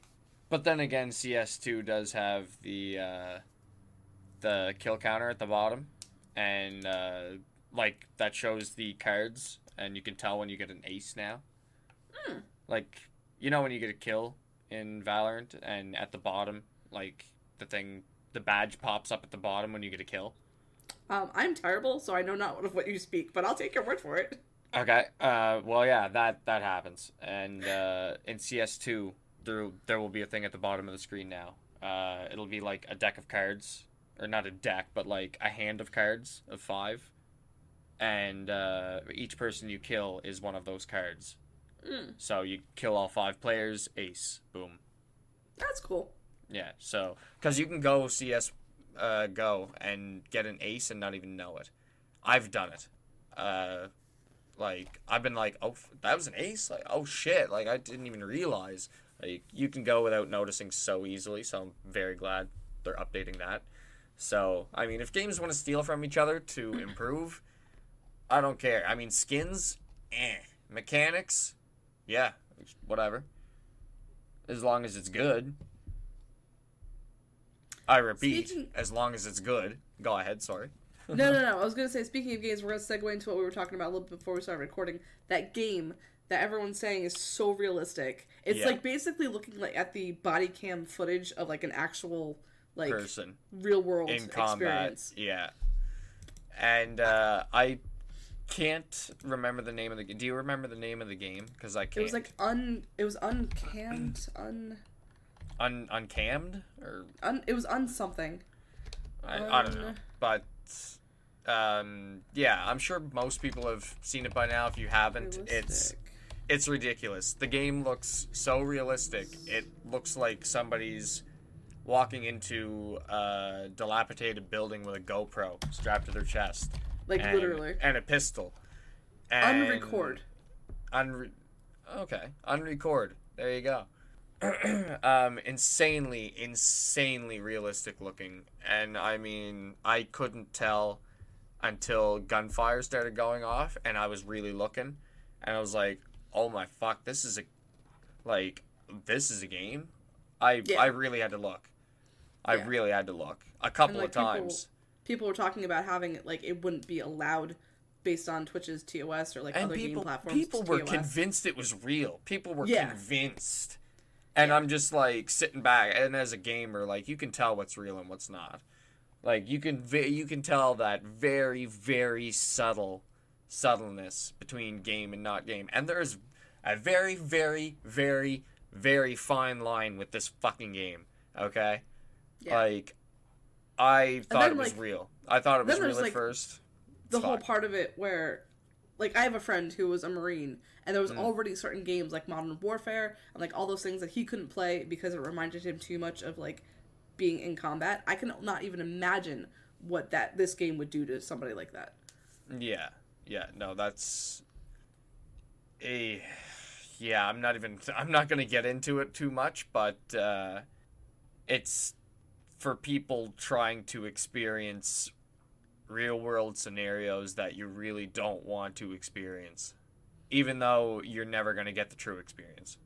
But then again, CS2 does have the kill counter at the bottom, and like that shows the cards, and you can tell when you get an ace now. Mm. Like you know when you get a kill in Valorant, and at the bottom, like, the badge pops up at the bottom when you get a kill. I'm terrible, so I know not of what you speak, but I'll take your word for it. Okay, well, yeah, that happens. And in CS2, there will be a thing at the bottom of the screen now. It'll be, like, a deck of cards. Or not a deck, but, like, a hand of cards of 5. And each person you kill is one of those cards. Mm. So you kill all 5 players, ace, boom. That's cool. Yeah, so because you can go go and get an ace and not even know it. I've done it. Like I've been like, oh, that was an ace. Like, oh shit! Like I didn't even realize. Like you can go without noticing so easily. So I'm very glad they're updating that. So I mean, if games want to steal from each other to improve, I don't care. I mean, skins, mechanics. Yeah, whatever. As long as it's good. I repeat, as long as it's good. Go ahead, sorry. No. I was going to say, speaking of games, we're going to segue into what we were talking about a little bit before we started recording. That game that everyone's saying is so realistic. It's like basically looking like at the body cam footage of like an actual like person. Real world in experience. Combat. Yeah. And I can't remember the name of the game. Do you remember the name of the game? Because I can't. It was like uncammed or it was unsomething. I don't know. But yeah, I'm sure most people have seen it by now. If you haven't, it's ridiculous. The game looks so realistic. It looks like somebody's walking into a dilapidated building with a GoPro strapped to their chest. Like, and, literally. And a pistol. And Unrecord. Okay. Unrecord. There you go. Insanely realistic looking. And, I mean, I couldn't tell until gunfire started going off, and I was really looking. And I was like, oh, my fuck, this is a game? I really had to look. A couple of times. People were talking about having it like it wouldn't be allowed based on Twitch's TOS or like and other game platforms. People were convinced it was real. People were convinced. And I'm just like sitting back, and as a gamer, like you can tell what's real and what's not. Like you can tell that very, very subtleness between game and not game. And there is a very, very, very, very fine line with this fucking game, okay? Yeah. Like, I thought then, it was like, real. I thought it was real at like, first. It's the fine. Whole part of it where, like, I have a friend who was a Marine, and there was already certain games like Modern Warfare and, like, all those things that he couldn't play because it reminded him too much of, like, being in combat. I cannot even imagine what this game would do to somebody like that. Yeah. Yeah, no, that's a... Yeah, I'm not going to get into it too much, but it's for people trying to experience real-world scenarios that you really don't want to experience, even though you're never going to get the true experience.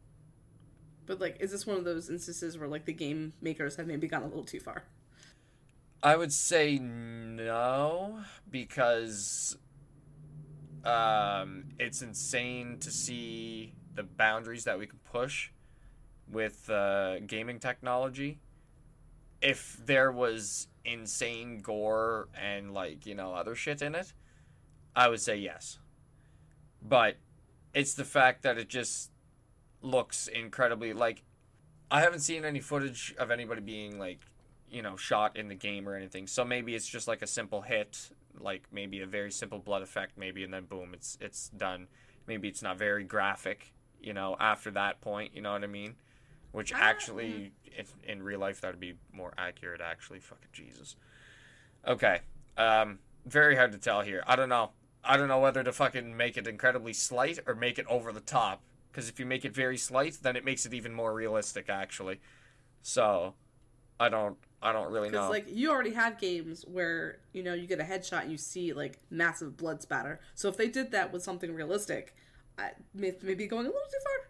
But, like, is this one of those instances where, like, the game makers have maybe gone a little too far? I would say no, because it's insane to see the boundaries that we can push with gaming technology. If there was insane gore and, like, you know, other shit in it, I would say yes. But it's the fact that it just looks incredibly, like, I haven't seen any footage of anybody being, like, you know, shot in the game or anything. So maybe it's just, like, a simple hit, like, maybe a very simple blood effect, maybe, and then boom, it's done. Maybe it's not very graphic, you know, after that point, you know what I mean? Which actually, if in real life, that would be more accurate, actually. Fucking Jesus. Okay. Very hard to tell here. I don't know whether to fucking make it incredibly slight or make it over the top. Because if you make it very slight, then it makes it even more realistic, actually. So, I don't really know. Because, like, you already have games where, you know, you get a headshot and you see, like, massive blood spatter. So if they did that with something realistic, maybe going a little too far?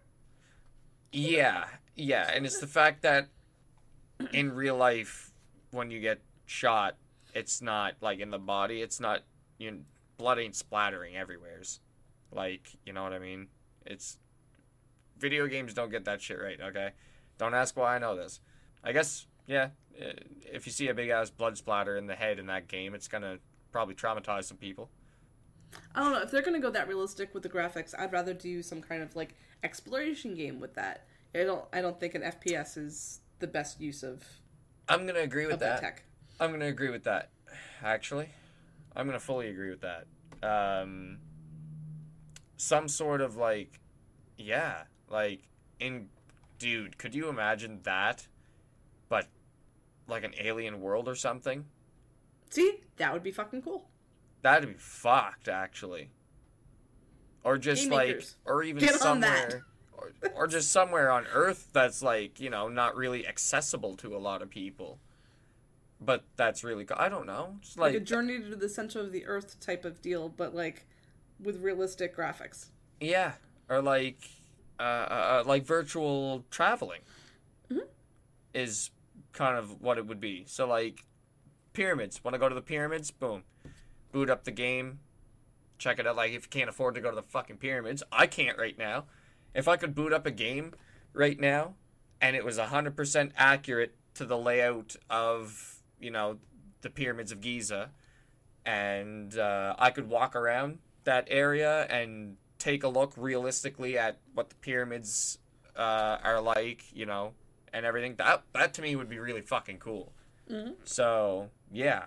Yeah. Yeah, and it's the fact that in real life, when you get shot, it's not, like, in the body, it's not, you know, blood ain't splattering everywheres. Like, you know what I mean? It's, video games don't get that shit right, okay? Don't ask why I know this. I guess, yeah, if you see a big-ass blood splatter in the head in that game, it's gonna probably traumatize some people. I don't know, if they're gonna go that realistic with the graphics, I'd rather do some kind of, like, exploration game with that. I don't think an FPS is the best use of. I'm gonna agree with that. Tech. I'm gonna agree with that. Actually, I'm gonna fully agree with that. Some sort of like, yeah, like in, dude, could you imagine that? But like an alien world or something. See, that would be fucking cool. That'd be fucked, actually. Or just like, or even get somewhere. On that. Or just somewhere on Earth that's, like, you know, not really accessible to a lot of people. But that's really... I don't know. It's like a journey to the center of the Earth type of deal, but, like, with realistic graphics. Yeah. Or, like virtual traveling is kind of what it would be. So, like, pyramids. Want to go to the pyramids? Boom. Boot up the game. Check it out. Like, if you can't afford to go to the fucking pyramids, I can't right now. If I could boot up a game right now and it was 100% accurate to the layout of, you know, the Pyramids of Giza, and I could walk around that area and take a look realistically at what the pyramids are like, you know, and everything, that to me would be really fucking cool. Mm-hmm. So, yeah,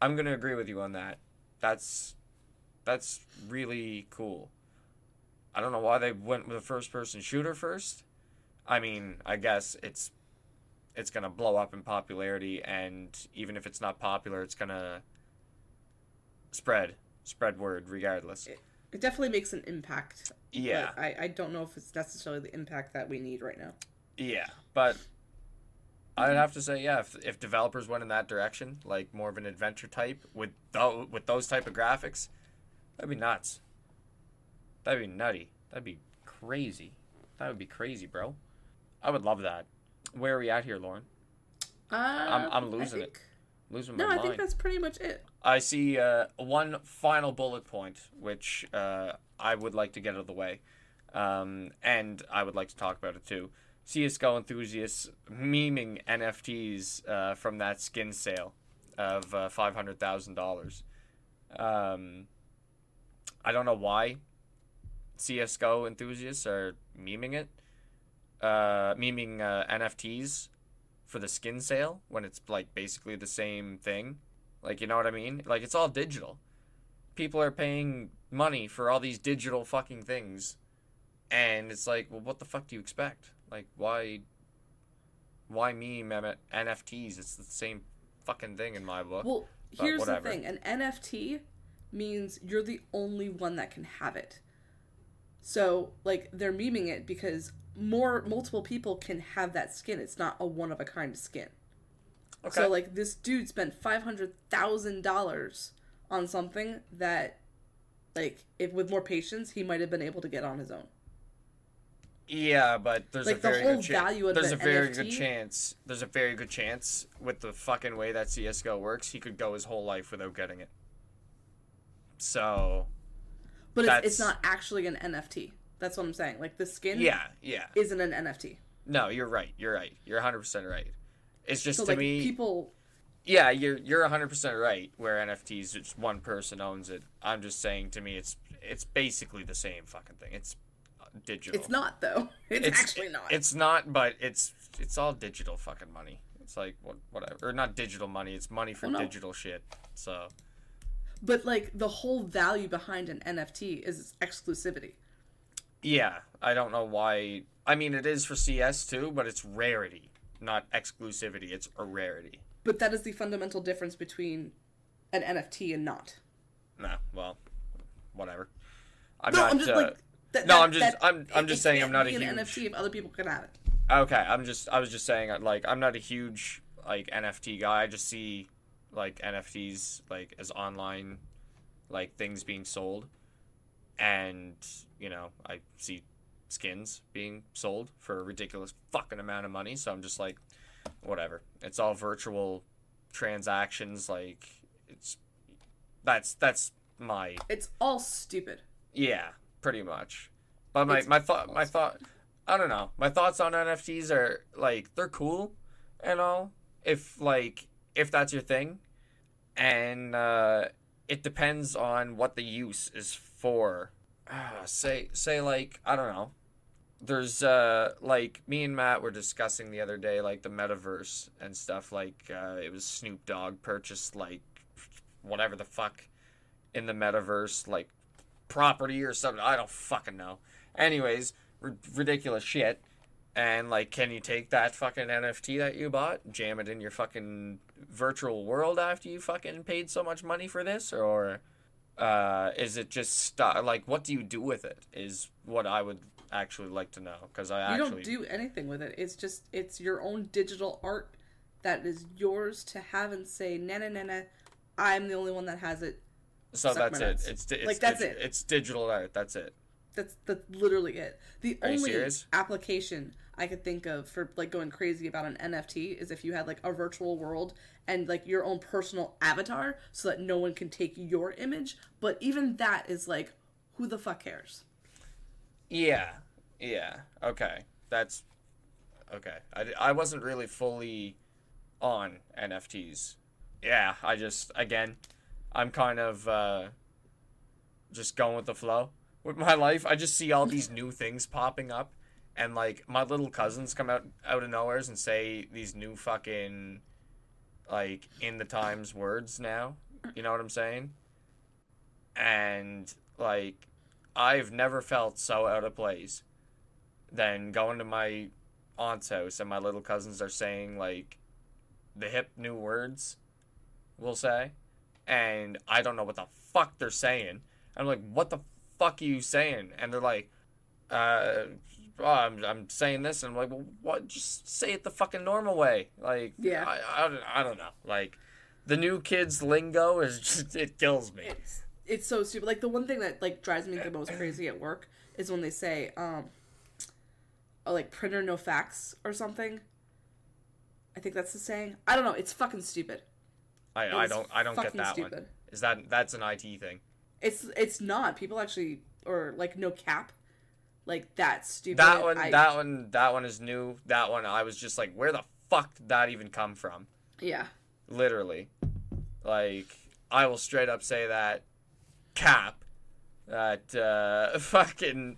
I'm going to agree with you on that. That's really cool. I don't know why they went with a first-person shooter first. I mean, I guess it's going to blow up in popularity, and even if it's not popular, it's going to spread word regardless. It definitely makes an impact. Yeah. But I don't know if it's necessarily the impact that we need right now. Yeah, but I'd have to say, yeah, if developers went in that direction, like more of an adventure type with those type of graphics, that'd be nuts. That'd be nutty. That'd be crazy. That would be crazy, bro. I would love that. Where are we at here, Lauren? I'm losing it. Losing my mind. No, I think that's pretty much it. I see one final bullet point, which I would like to get out of the way. And I would like to talk about it, too. CSGO enthusiasts memeing NFTs from that skin sale of $500,000. I don't know why CSGO enthusiasts are memeing it. memeing NFTs for the skin sale when it's like basically the same thing. Like, you know what I mean? Like, it's all digital. People are paying money for all these digital fucking things. And it's like, well, what the fuck do you expect? Like, why meme NFTs? It's the same fucking thing in my book. Well, here's the thing. An NFT means you're the only one that can have it. So, like, they're memeing it because multiple people can have that skin. It's not a one-of-a-kind skin. Okay. So, like, this dude spent $500,000 on something that, like, if with more patience, he might have been able to get on his own. Yeah, but there's like a very good chance. There's a very good chance. There's a very good chance with the fucking way that CSGO works, he could go his whole life without getting it. So. But it's not actually an NFT. That's what I'm saying. Like, the skin isn't an NFT. No, you're right. You're right. You're 100% right. It's just, so, to like, me, people... Yeah, you're 100% right, where NFTs, it's one person owns it. I'm just saying, to me, it's basically the same fucking thing. It's digital. It's not, though. It's actually not. It's not, but it's all digital fucking money. It's like, whatever. Or not digital money. It's money for digital shit, so... But, like, the whole value behind an NFT is its exclusivity. Yeah, I don't know why... I mean, it is for CS2, but it's rarity. Not exclusivity, it's a rarity. But that is the fundamental difference between an NFT and not. Nah, well, whatever. I'm just saying I'm not a huge NFT if other people can have it. Okay, I was just saying, like, I'm not a huge, like, NFT guy. I just see, like, NFTs, like, as online, like, things being sold, and, you know, I see skins being sold for a ridiculous fucking amount of money, so I'm just like, whatever, it's all virtual transactions. Like, it's all stupid. Yeah, pretty much. But my thought I don't know, my thoughts on NFTs are, like, they're cool and all, if that's your thing, and it depends on what the use is for. Say like, I don't know. There's, like, me and Matt were discussing the other day, like, the metaverse and stuff. Like, it was Snoop Dogg purchased, like, whatever the fuck in the metaverse, like, property or something. I don't fucking know. Anyways, ridiculous shit. And, like, can you take that fucking NFT that you bought, jam it in your fucking virtual world after you fucking paid so much money for this? Or is it just stuff? Like, what do you do with it is what I would... actually like to know, because you don't do anything with it. It's just, it's your own digital art that is yours to have and say, nah, I'm the only one that has it. So that's it. It's digital art. That's it. That's literally it. The only application I could think of for, like, going crazy about an NFT is if you had, like, a virtual world and, like, your own personal avatar so that no one can take your image. But even that is, like, who the fuck cares? Yeah. Okay. That's... Okay. I wasn't really fully on NFTs. Yeah, I just... Again, I'm kind of just going with the flow with my life. I just see all these new things popping up. And, like, my little cousins come out of nowhere and say these new fucking, like, in the times words now. You know what I'm saying? And, like... I've never felt so out of place than going to my aunt's house and my little cousins are saying, like, the hip new words, we'll say, and I don't know what the fuck they're saying. I'm like, what the fuck are you saying? And they're like, I'm saying this, and I'm like, well, what? Just say it the fucking normal way. Like, yeah, I don't know. Like, the new kids' lingo is just, it kills me. It's so stupid. Like, the one thing that, like, drives me the most crazy at work is when they say, like, printer no fax or something. I think that's the saying. I don't know. It's fucking stupid. I don't get that stupid. One. Is that's an IT thing? It's not. People actually, or, like, no cap, like, that's stupid. That one is new. That one I was just like, where the fuck did that even come from? Yeah. Literally, like, I will straight up say that. Cap, that fucking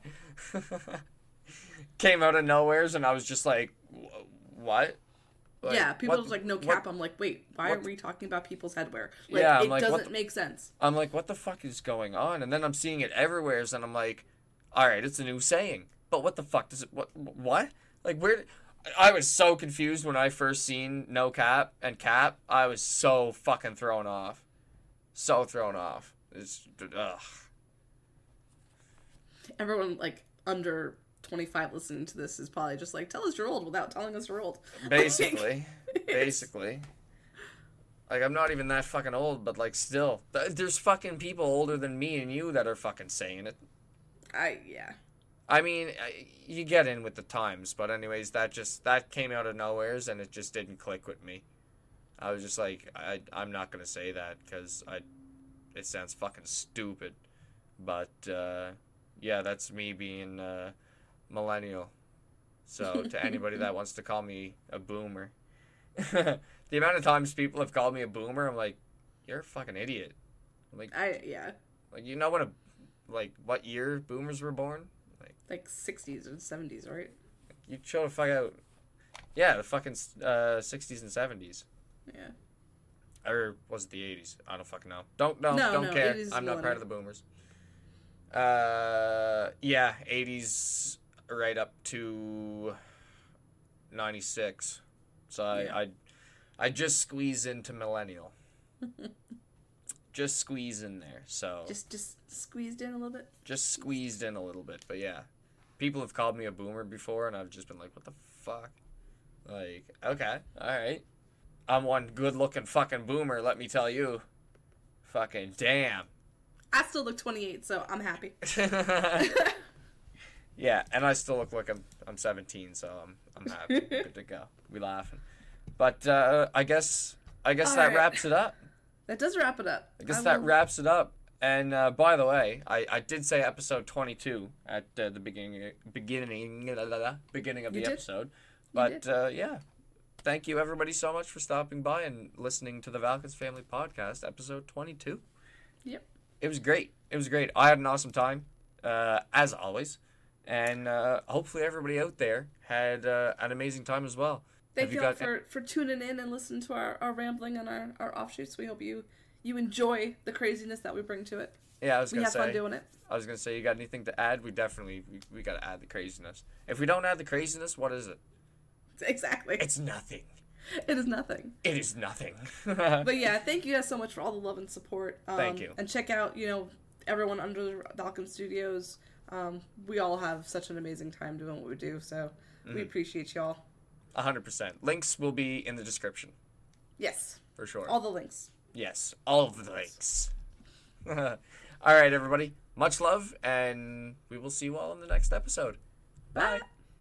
came out of nowheres, and I was just like, what? Like, yeah, people was like, no cap. What? I'm like, wait, why are we talking about people's headwear? Like, yeah, it doesn't make sense. I'm like, what the fuck is going on? And then I'm seeing it everywhere, and I'm like, all right, it's a new saying. But what the fuck does it, what? Like, where, I was so confused when I first seen no cap and cap. I was so fucking thrown off. So thrown off. It's, ugh. Everyone, like, under 25 listening to this is probably just like, tell us you're old without telling us you're old. Basically. Basically. Like, I'm not even that fucking old, but, like, still. There's fucking people older than me and you that are fucking saying it. Yeah. I mean, you get in with the times, but anyways, that came out of nowheres, and it just didn't click with me. I was just like, I'm not going to say that, because it sounds fucking stupid. But, yeah, that's me being, millennial. So to anybody that wants to call me a boomer, the amount of times people have called me a boomer, I'm like, you're a fucking idiot. I'm like, yeah. Like, you know what what year boomers were born? Like 60s and 70s, right? You chill the fuck out. Yeah, the fucking 60s and 70s. Yeah. Or was it the 80s? I don't fucking know. Don't care. I'm not proud of the boomers. Yeah, 80s right up to 96. So I just squeeze into millennial. Just squeeze in there. So just squeezed in a little bit. Just squeezed in a little bit, but yeah. People have called me a boomer before, and I've just been like, what the fuck? Like, okay, all right. I'm one good-looking fucking boomer, let me tell you. Fucking damn. I still look 28, so I'm happy. Yeah, and I still look like I'm 17, so I'm happy. Good to go. We laughing. But I guess all that right. Wraps it up. That does wrap it up. I guess that wraps it up. And by the way, I did say episode 22 at the beginning of the episode. But yeah, thank you everybody so much for stopping by and listening to the Valkence Family Podcast, episode 22. Yep. It was great. I had an awesome time, as always. And hopefully everybody out there had an amazing time as well. Thank you all for tuning in and listening to our rambling and our offshoots. We hope you enjoy the craziness that we bring to it. Yeah, we have fun doing it. I was going to say, you got anything to add? We got to add the craziness. If we don't add the craziness, what is it? Exactly. It's nothing. It is nothing. It is nothing. But yeah, thank you guys so much for all the love and support. Thank you. And check out, everyone under Valkence Studios. We all have such an amazing time doing what we do, so we appreciate y'all. 100%. Links will be in the description. Yes. For sure. All the links. Yes. All of the links. All right, everybody. Much love, and we will see you all in the next episode. Bye.